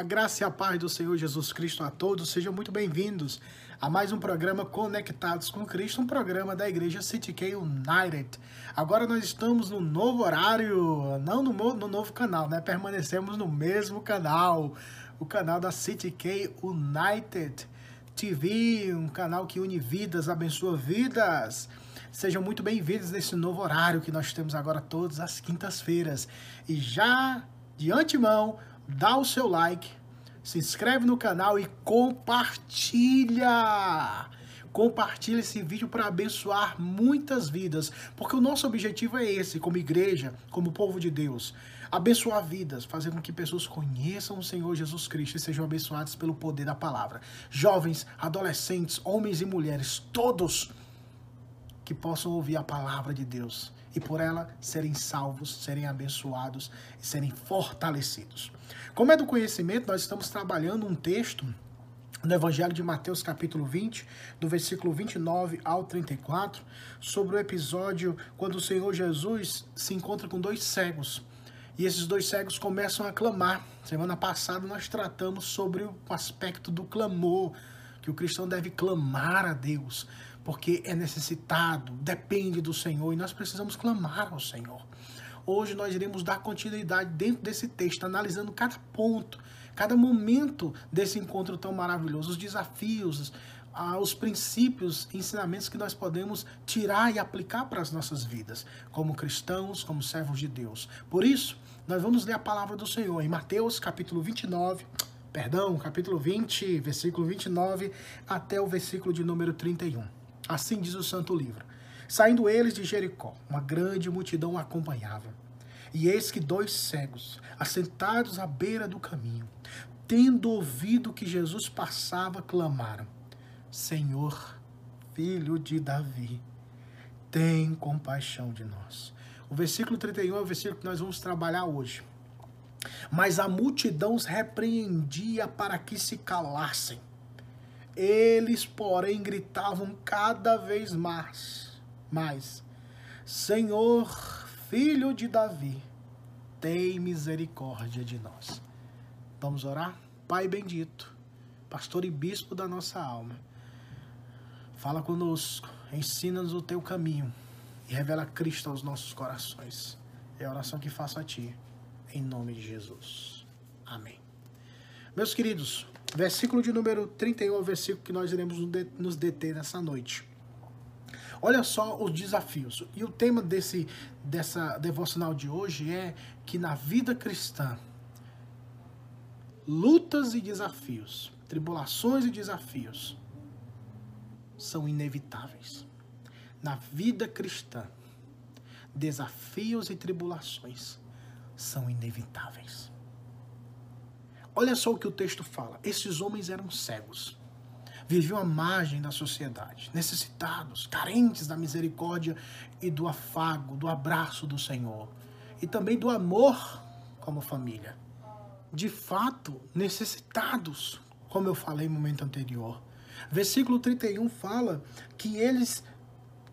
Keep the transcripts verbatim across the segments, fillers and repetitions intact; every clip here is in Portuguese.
A graça e a paz do Senhor Jesus Cristo a todos. Sejam muito bem-vindos a mais um programa Conectados com Cristo, um programa da igreja CityK United. Agora nós estamos no novo horário, não no, no novo canal, né? Permanecemos no mesmo canal, o canal da CityK United T V, um canal que une vidas, abençoa vidas. Sejam muito bem-vindos nesse novo horário que nós temos agora todas as quintas-feiras. E já de antemão, dá o seu like, se inscreve no canal e compartilha! Compartilha esse vídeo para abençoar muitas vidas, porque o nosso objetivo é esse, como igreja, como povo de Deus, abençoar vidas, fazer com que pessoas conheçam o Senhor Jesus Cristo e sejam abençoadas pelo poder da palavra. Jovens, adolescentes, homens e mulheres, todos que possam ouvir a palavra de Deus e por ela serem salvos, serem abençoados e serem fortalecidos. Como é do conhecimento, nós estamos trabalhando um texto no Evangelho de Mateus, capítulo vinte, do versículo vinte e nove ao trinta e quatro, sobre o episódio quando o Senhor Jesus se encontra com dois cegos. E esses dois cegos começam a clamar. Semana passada nós tratamos sobre o aspecto do clamor, que o cristão deve clamar a Deus, porque é necessitado, depende do Senhor, e nós precisamos clamar ao Senhor. Hoje nós iremos dar continuidade dentro desse texto, analisando cada ponto, cada momento desse encontro tão maravilhoso, os desafios, os princípios, ensinamentos que nós podemos tirar e aplicar para as nossas vidas, como cristãos, como servos de Deus. Por isso, nós vamos ler a palavra do Senhor em Mateus capítulo vinte e nove, perdão, capítulo vinte, versículo vinte e nove, até o versículo de número trinta e um. Assim diz o Santo Livro. Saindo eles de Jericó, uma grande multidão acompanhava. E eis que dois cegos, assentados à beira do caminho, tendo ouvido que Jesus passava, clamaram: Senhor, Filho de Davi, tem compaixão de nós. O versículo trinta e um é o versículo que nós vamos trabalhar hoje. Mas a multidão os repreendia para que se calassem. Eles, porém, gritavam cada vez mais, mais: Senhor, Filho de Davi, tem misericórdia de nós. Vamos orar? Pai bendito, pastor e bispo da nossa alma, fala conosco, ensina-nos o teu caminho e revela Cristo aos nossos corações. É a oração que faço a ti, em nome de Jesus. Amém. Meus queridos, versículo de número trinta e um é o versículo que nós iremos nos deter nessa noite. Olha só os desafios. E o tema desse, dessa devocional de hoje é que na vida cristã, lutas e desafios, tribulações e desafios são inevitáveis. Na vida cristã, desafios e tribulações são inevitáveis. Olha só o que o texto fala. Esses homens eram cegos, viviam à margem da sociedade, necessitados, carentes da misericórdia e do afago, do abraço do Senhor e também do amor como família. De fato, necessitados, como eu falei no momento anterior. Versículo trinta e um fala que eles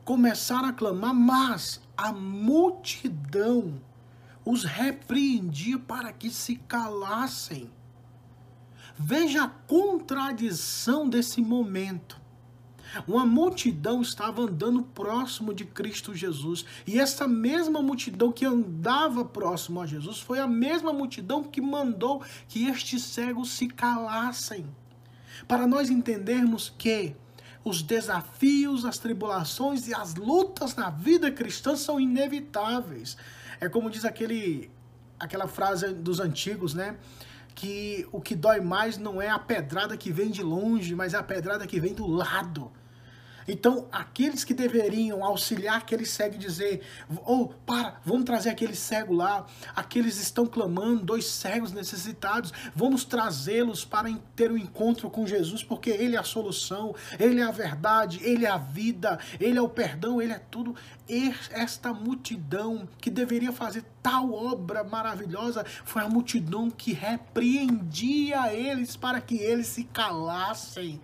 começaram a clamar, mas a multidão os repreendia para que se calassem. Veja a contradição desse momento. Uma multidão estava andando próximo de Cristo Jesus, e essa mesma multidão que andava próximo a Jesus foi a mesma multidão que mandou que estes cegos se calassem. Para nós entendermos que os desafios, as tribulações e as lutas na vida cristã são inevitáveis. É como diz aquele, aquela frase dos antigos, né? Que o que dói mais não é a pedrada que vem de longe, mas é a pedrada que vem do lado. Então, aqueles que deveriam auxiliar aquele cego e dizer: ou, para, vamos trazer aquele cego lá, aqueles estão clamando, dois cegos necessitados, vamos trazê-los para ter um encontro com Jesus, porque Ele é a solução, Ele é a verdade, Ele é a vida, Ele é o perdão, Ele é tudo. Esta multidão que deveria fazer tal obra maravilhosa foi a multidão que repreendia eles para que eles se calassem.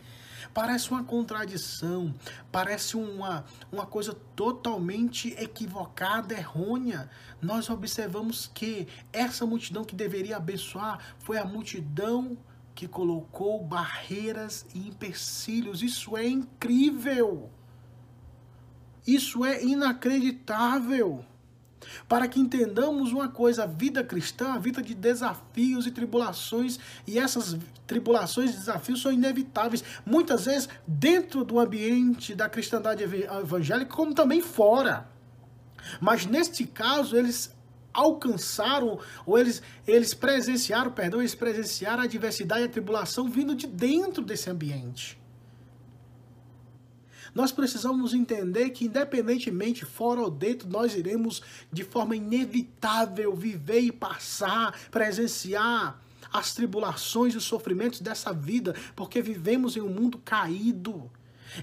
Parece uma contradição, parece uma, uma coisa totalmente equivocada, errônea. Nós observamos que essa multidão que deveria abençoar foi a multidão que colocou barreiras e empecilhos. Isso é incrível! Isso é inacreditável! Para que entendamos uma coisa, a vida cristã, a vida de desafios e tribulações, e essas tribulações e desafios são inevitáveis, muitas vezes dentro do ambiente da cristandade evangélica, como também fora. Mas neste caso, eles alcançaram, ou eles, eles presenciaram, perdão, eles presenciaram a adversidade e a tribulação vindo de dentro desse ambiente. Nós precisamos entender que, independentemente, fora ou dentro, nós iremos, de forma inevitável, viver e passar, presenciar as tribulações e os sofrimentos dessa vida, porque vivemos em um mundo caído,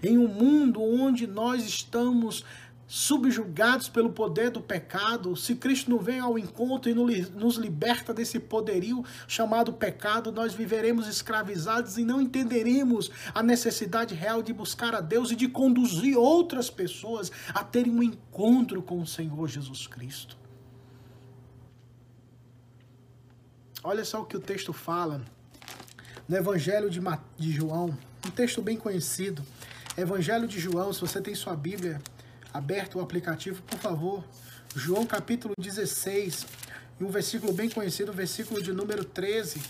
em um mundo onde nós estamos subjugados pelo poder do pecado. Se Cristo não vem ao encontro e nos liberta desse poderio chamado pecado, nós viveremos escravizados e não entenderemos a necessidade real de buscar a Deus e de conduzir outras pessoas a terem um encontro com o Senhor Jesus Cristo. Olha só o que o texto fala no Evangelho de, Ma- de João, um texto bem conhecido. Evangelho de João, se você tem sua Bíblia aberto o aplicativo, por favor, João capítulo dezesseis, e um versículo bem conhecido, o versículo de número treze,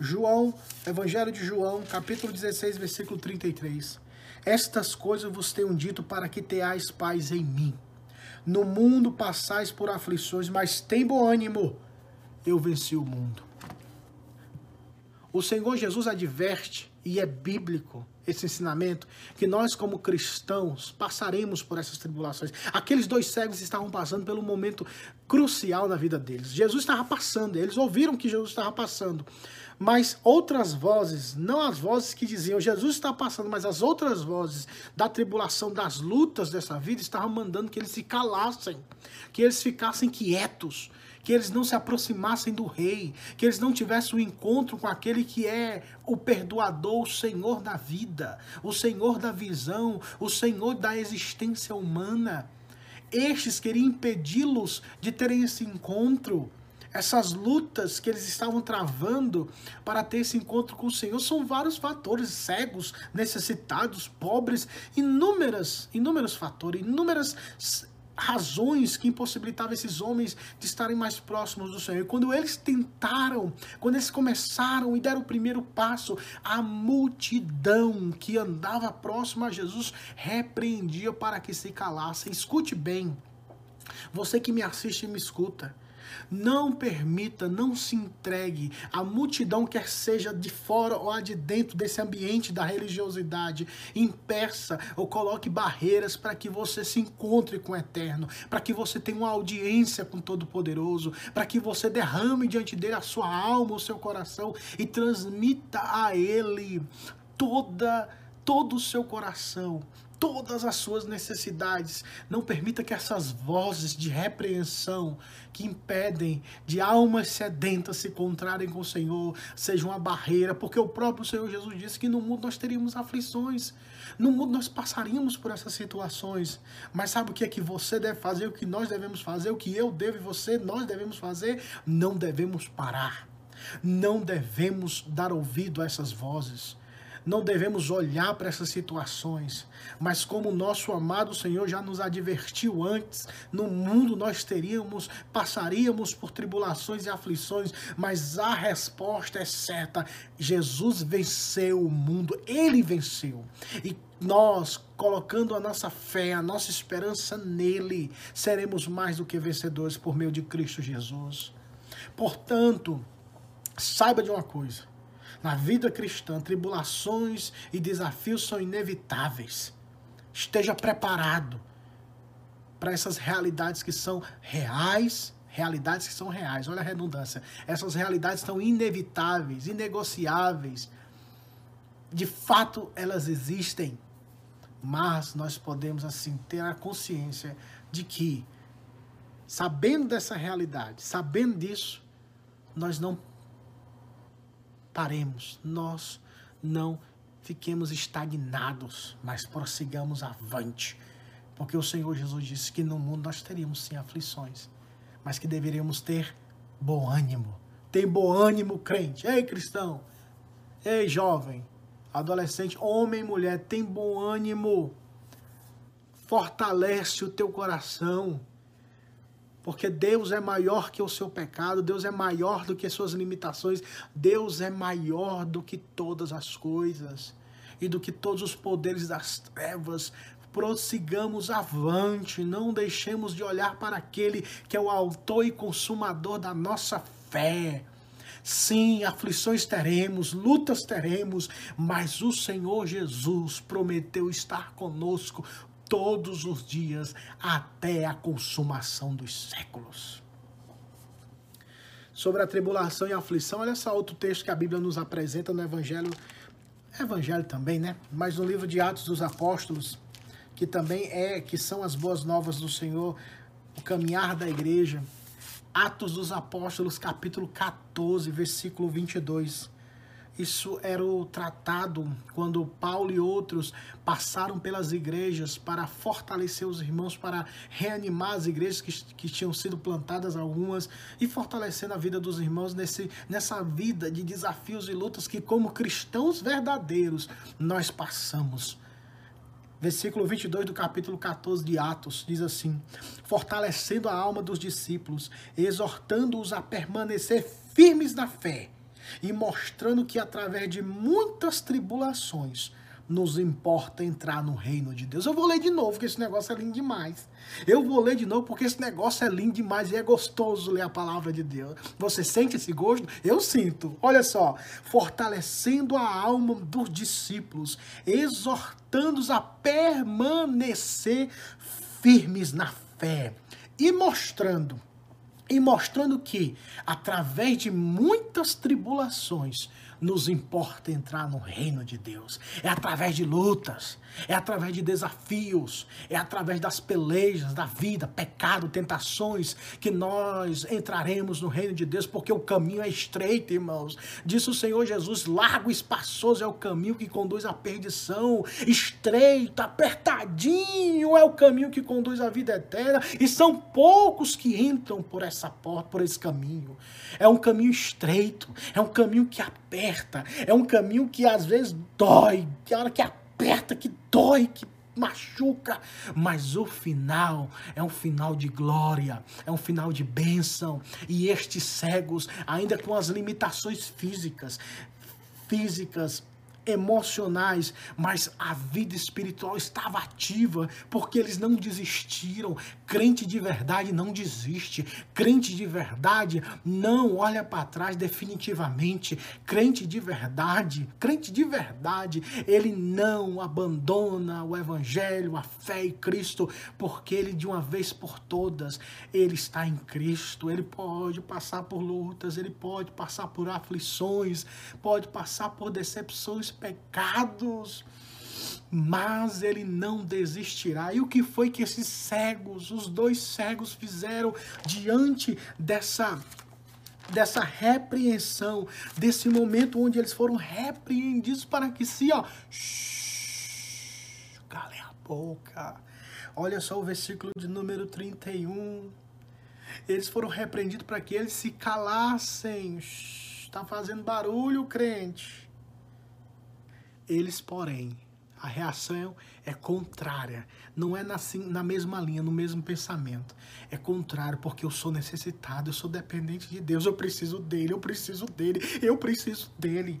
João, Evangelho de João, capítulo dezesseis, versículo trinta e três, estas coisas vos tenho dito para que tenhais paz em mim, no mundo passais por aflições, mas tem bom ânimo, eu venci o mundo. O Senhor Jesus adverte, e é bíblico esse ensinamento, que nós como cristãos passaremos por essas tribulações. Aqueles dois cegos estavam passando pelo momento crucial na vida deles. Jesus estava passando, eles ouviram que Jesus estava passando, mas outras vozes, não as vozes que diziam Jesus está passando, mas as outras vozes da tribulação, das lutas dessa vida, estavam mandando que eles se calassem, que eles ficassem quietos, que eles não se aproximassem do rei, que eles não tivessem um encontro com aquele que é o perdoador, o Senhor da vida, o Senhor da visão, o Senhor da existência humana. Estes queriam impedi-los de terem esse encontro. Essas lutas que eles estavam travando para ter esse encontro com o Senhor são vários fatores, cegos, necessitados, pobres, inúmeras, inúmeros fatores, inúmeras razões que impossibilitavam esses homens de estarem mais próximos do Senhor. E quando eles tentaram, quando eles começaram e deram o primeiro passo, a multidão que andava próxima a Jesus repreendia para que se calassem. Escute bem, você que me assiste e me escuta, não permita, não se entregue à multidão, quer seja de fora ou a de dentro desse ambiente da religiosidade. Impeça ou coloque barreiras para que você se encontre com o Eterno, para que você tenha uma audiência com o Todo-Poderoso, para que você derrame diante dele a sua alma, o seu coração e transmita a ele toda, todo o seu coração, todas as suas necessidades. Não permita que essas vozes de repreensão que impedem de almas sedentas se encontrarem com o Senhor sejam uma barreira, porque o próprio Senhor Jesus disse que no mundo nós teríamos aflições, no mundo nós passaríamos por essas situações, mas sabe o que é que você deve fazer, o que nós devemos fazer, o que eu devo e você, nós devemos fazer? Não devemos parar, não devemos dar ouvido a essas vozes. Não devemos olhar para essas situações, mas como o nosso amado Senhor já nos advertiu antes, no mundo nós teríamos, passaríamos por tribulações e aflições, mas a resposta é certa. Jesus venceu o mundo, ele venceu. E nós, colocando a nossa fé, a nossa esperança nele, seremos mais do que vencedores por meio de Cristo Jesus. Portanto, saiba de uma coisa. Na vida cristã, tribulações e desafios são inevitáveis. Esteja preparado para essas realidades que são reais, realidades que são reais, olha a redundância. Essas realidades são inevitáveis, inegociáveis. De fato, elas existem, mas nós podemos assim ter a consciência de que, sabendo dessa realidade, sabendo disso, nós não podemos. Paremos, nós não fiquemos estagnados, mas prossigamos avante, porque o Senhor Jesus disse que no mundo nós teríamos sim aflições, mas que deveríamos ter bom ânimo. Tem bom ânimo, crente. Ei, cristão. Ei, jovem, adolescente, homem e mulher, tem bom ânimo. Fortalece o teu coração, porque Deus é maior que o seu pecado, Deus é maior do que as suas limitações, Deus é maior do que todas as coisas e do que todos os poderes das trevas. Prossigamos avante, não deixemos de olhar para aquele que é o autor e consumador da nossa fé. Sim, aflições teremos, lutas teremos, mas o Senhor Jesus prometeu estar conosco todos os dias até a consumação dos séculos. Sobre a tribulação e a aflição, olha só outro texto que a Bíblia nos apresenta no Evangelho, Evangelho também, né? Mas no livro de Atos dos Apóstolos, que também é, que são as boas novas do Senhor, o caminhar da igreja. Atos dos Apóstolos, capítulo quatorze, versículo vinte e dois. Isso era o tratado quando Paulo e outros passaram pelas igrejas para fortalecer os irmãos, para reanimar as igrejas que, que tinham sido plantadas, algumas, e fortalecendo a vida dos irmãos nesse, nessa vida de desafios e lutas que, como cristãos verdadeiros, nós passamos. Versículo vinte e dois do capítulo quatorze de Atos, diz assim: fortalecendo a alma dos discípulos, exortando-os a permanecer firmes na fé e mostrando que através de muitas tribulações nos importa entrar no reino de Deus. Eu vou ler de novo, porque esse negócio é lindo demais. Eu vou ler de novo, porque esse negócio é lindo demais e é gostoso ler a palavra de Deus. Você sente esse gosto? Eu sinto. Olha só. Fortalecendo a alma dos discípulos, exortando-os a permanecer firmes na fé e mostrando, e mostrando que, através de muitas tribulações, nos importa entrar no reino de Deus. É através de lutas, é através de desafios, é através das pelejas da vida, pecado, tentações, que nós entraremos no reino de Deus, porque o caminho é estreito, irmãos. Disse o Senhor Jesus: largo e espaçoso é o caminho que conduz à perdição, estreito, apertadinho é o caminho que conduz à vida eterna, e são poucos que entram por essa porta, por esse caminho. É um caminho estreito, é um caminho que aperta, é um caminho que às vezes dói, que a hora que aperta, que dói, que machuca, mas o final é um final de glória, é um final de bênção. E estes cegos, ainda com as limitações físicas, físicas, emocionais, mas a vida espiritual estava ativa, porque eles não desistiram. Crente de verdade não desiste, crente de verdade não olha para trás definitivamente, crente de verdade, crente de verdade, ele não abandona o evangelho, a fé em Cristo, porque ele de uma vez por todas, ele está em Cristo. Ele pode passar por lutas, ele pode passar por aflições, pode passar por decepções, pecados, mas ele não desistirá. E o que foi que esses cegos, os dois cegos, fizeram diante dessa, dessa repreensão, desse momento onde eles foram repreendidos para que se, ó, shh, calem a boca. Olha só o versículo de número trinta e um. Eles foram repreendidos para que eles se calassem. Está fazendo barulho, crente. Eles, porém, a reação é contrária, não é na, na mesma linha, no mesmo pensamento, é contrário, porque eu sou necessitado, eu sou dependente de Deus, eu preciso dele, eu preciso dele, eu preciso dele.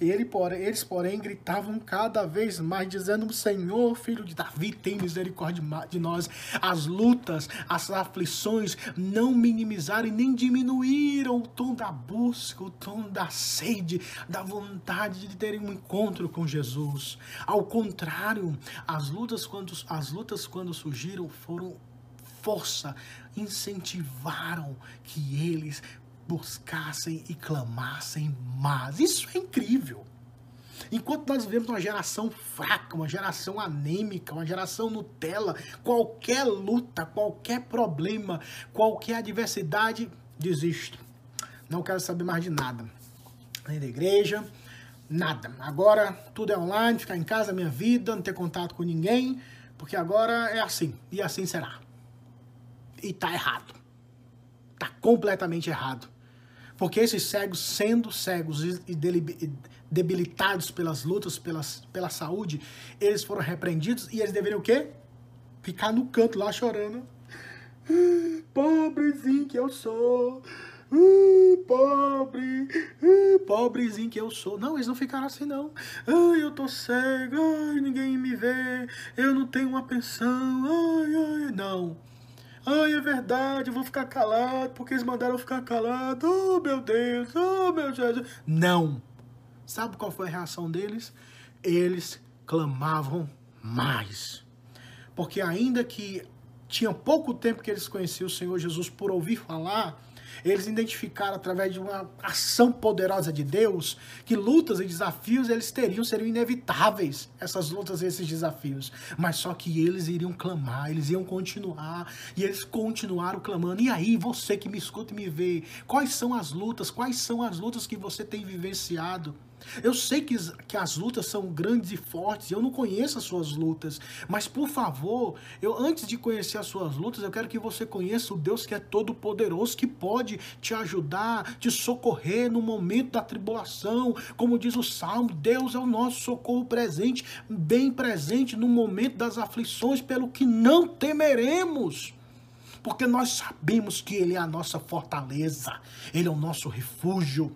Ele, porém, eles, porém, gritavam cada vez mais, dizendo: Senhor, filho de Davi, tem misericórdia de nós. As lutas, as aflições não minimizaram e nem diminuíram o tom da busca, o tom da sede, da vontade de terem um encontro com Jesus. Ao contrário, as lutas quando, as lutas, quando surgiram, foram força, incentivaram que eles buscassem e clamassem, mas isso é incrível. Enquanto nós vivemos uma geração fraca, uma geração anêmica, uma geração Nutella, qualquer luta, qualquer problema, qualquer adversidade, desisto. Não quero saber mais de nada. Nem da igreja, nada. Agora tudo é online, ficar em casa, minha vida, não ter contato com ninguém, porque agora é assim, e assim será. E tá errado. Tá completamente errado. Porque esses cegos, sendo cegos e debilitados pelas lutas, pelas, pela saúde, eles foram repreendidos e eles deveriam o quê? Ficar no canto lá chorando. Pobrezinho que eu sou. Uh, pobre, uh, pobrezinho que eu sou. Não, eles não ficaram assim não. Ai, eu tô cego, ai, ninguém me vê, eu não tenho uma pensão, ai, ai, não. Ai, é verdade, eu vou ficar calado, porque eles mandaram eu ficar calado. Oh, meu Deus, oh, meu Jesus. Não. Sabe qual foi a reação deles? Eles clamavam mais. Porque ainda que tinha pouco tempo que eles conheciam o Senhor Jesus por ouvir falar, eles identificaram através de uma ação poderosa de Deus que lutas e desafios eles teriam, seriam inevitáveis, essas lutas e esses desafios. Mas só que eles iriam clamar, eles iam continuar, e eles continuaram clamando. E aí, você que me escuta e me vê, quais são as lutas, quais são as lutas que você tem vivenciado? Eu sei que, que as lutas são grandes e fortes, eu não conheço as suas lutas, mas por favor, eu, antes de conhecer as suas lutas, eu quero que você conheça o Deus que é todo poderoso, que pode te ajudar, te socorrer no momento da tribulação. Como diz o Salmo, Deus é o nosso socorro presente, bem presente no momento das aflições, pelo que não temeremos. Porque nós sabemos que Ele é a nossa fortaleza, Ele é o nosso refúgio.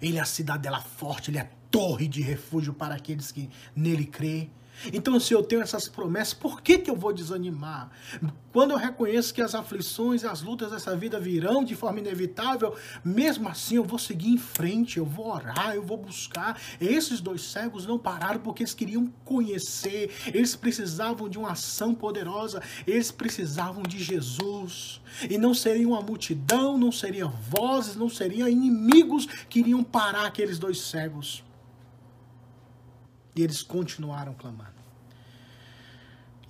Ele é a cidadela forte, ele é a torre de refúgio para aqueles que nele creem. Então, se eu tenho essas promessas, por que que eu vou desanimar? Quando eu reconheço que as aflições, as lutas dessa vida virão de forma inevitável, mesmo assim eu vou seguir em frente, eu vou orar, eu vou buscar. Esses dois cegos não pararam porque eles queriam conhecer, eles precisavam de uma ação poderosa, eles precisavam de Jesus. E não seria uma multidão, não seria vozes, não seriam inimigos que iriam parar aqueles dois cegos. E eles continuaram clamando.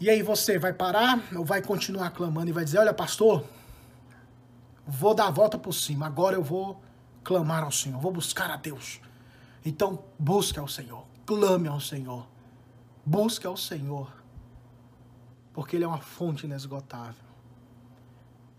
E aí você vai parar ou vai continuar clamando e vai dizer, olha pastor, vou dar a volta por cima, agora eu vou clamar ao Senhor, vou buscar a Deus. Então busque ao Senhor, clame ao Senhor, busque ao Senhor, porque Ele é uma fonte inesgotável.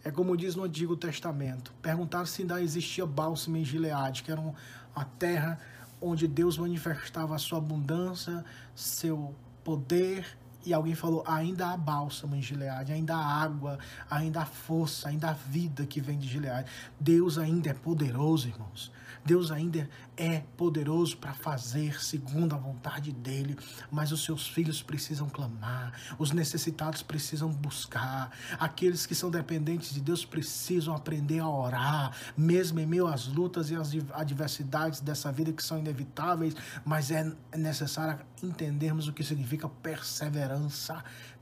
É como diz no Antigo Testamento, perguntaram se ainda existia bálsamo em Gileade, que era uma terra onde Deus manifestava a sua abundância, seu poder, e alguém falou, ainda há bálsamo em Gileade, ainda há água, ainda há força, ainda há vida que vem de Gileade. Deus ainda é poderoso, irmãos. Deus ainda é poderoso para fazer segundo a vontade dEle, mas os seus filhos precisam clamar, os necessitados precisam buscar, aqueles que são dependentes de Deus precisam aprender a orar, mesmo em meio às lutas e às adversidades dessa vida que são inevitáveis, mas é necessário entendermos o que significa perseverança.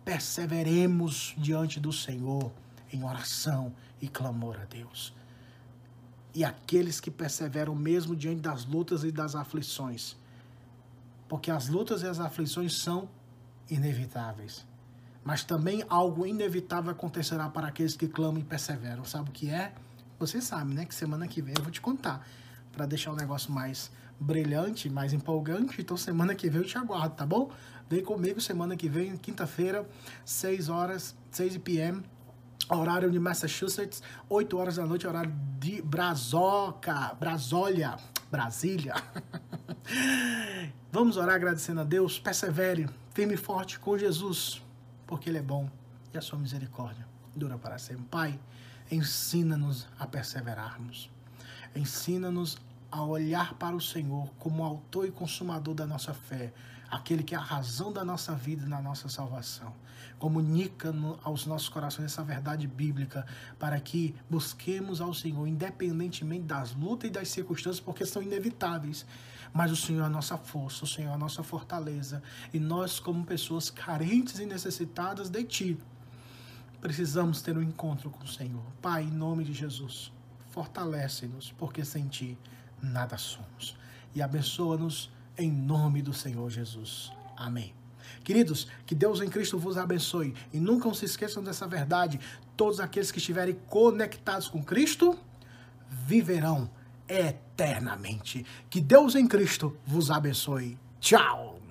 Perseveremos diante do Senhor em oração e clamor a Deus. E aqueles que perseveram mesmo diante das lutas e das aflições. Porque as lutas e as aflições são inevitáveis. Mas também algo inevitável acontecerá para aqueles que clamam e perseveram. Sabe o que é? Você sabe, né? Que semana que vem eu vou te contar. Para deixar o negócio mais brilhante, mais empolgante. Então semana que vem eu te aguardo, tá bom? Vem comigo semana que vem, quinta-feira, seis horas, seis p m horário de Massachusetts, oito horas da noite, horário de Brazoca, Brasólia, Brasília. Vamos orar agradecendo a Deus, persevere, firme e forte com Jesus, porque Ele é bom e a sua misericórdia dura para sempre. Pai, ensina-nos a perseverarmos, ensina-nos a olhar para o Senhor como autor e consumador da nossa fé, aquele que é a razão da nossa vida e da nossa salvação. Comunica no, aos nossos corações essa verdade bíblica para que busquemos ao Senhor, independentemente das lutas e das circunstâncias, porque são inevitáveis. Mas o Senhor é a nossa força, o Senhor é a nossa fortaleza. E nós, como pessoas carentes e necessitadas de Ti, precisamos ter um encontro com o Senhor. Pai, em nome de Jesus, fortalece-nos, porque sem Ti nada somos. E abençoa-nos em nome do Senhor Jesus. Amém. Queridos, que Deus em Cristo vos abençoe. E nunca se esqueçam dessa verdade. Todos aqueles que estiverem conectados com Cristo viverão eternamente. Que Deus em Cristo vos abençoe. Tchau!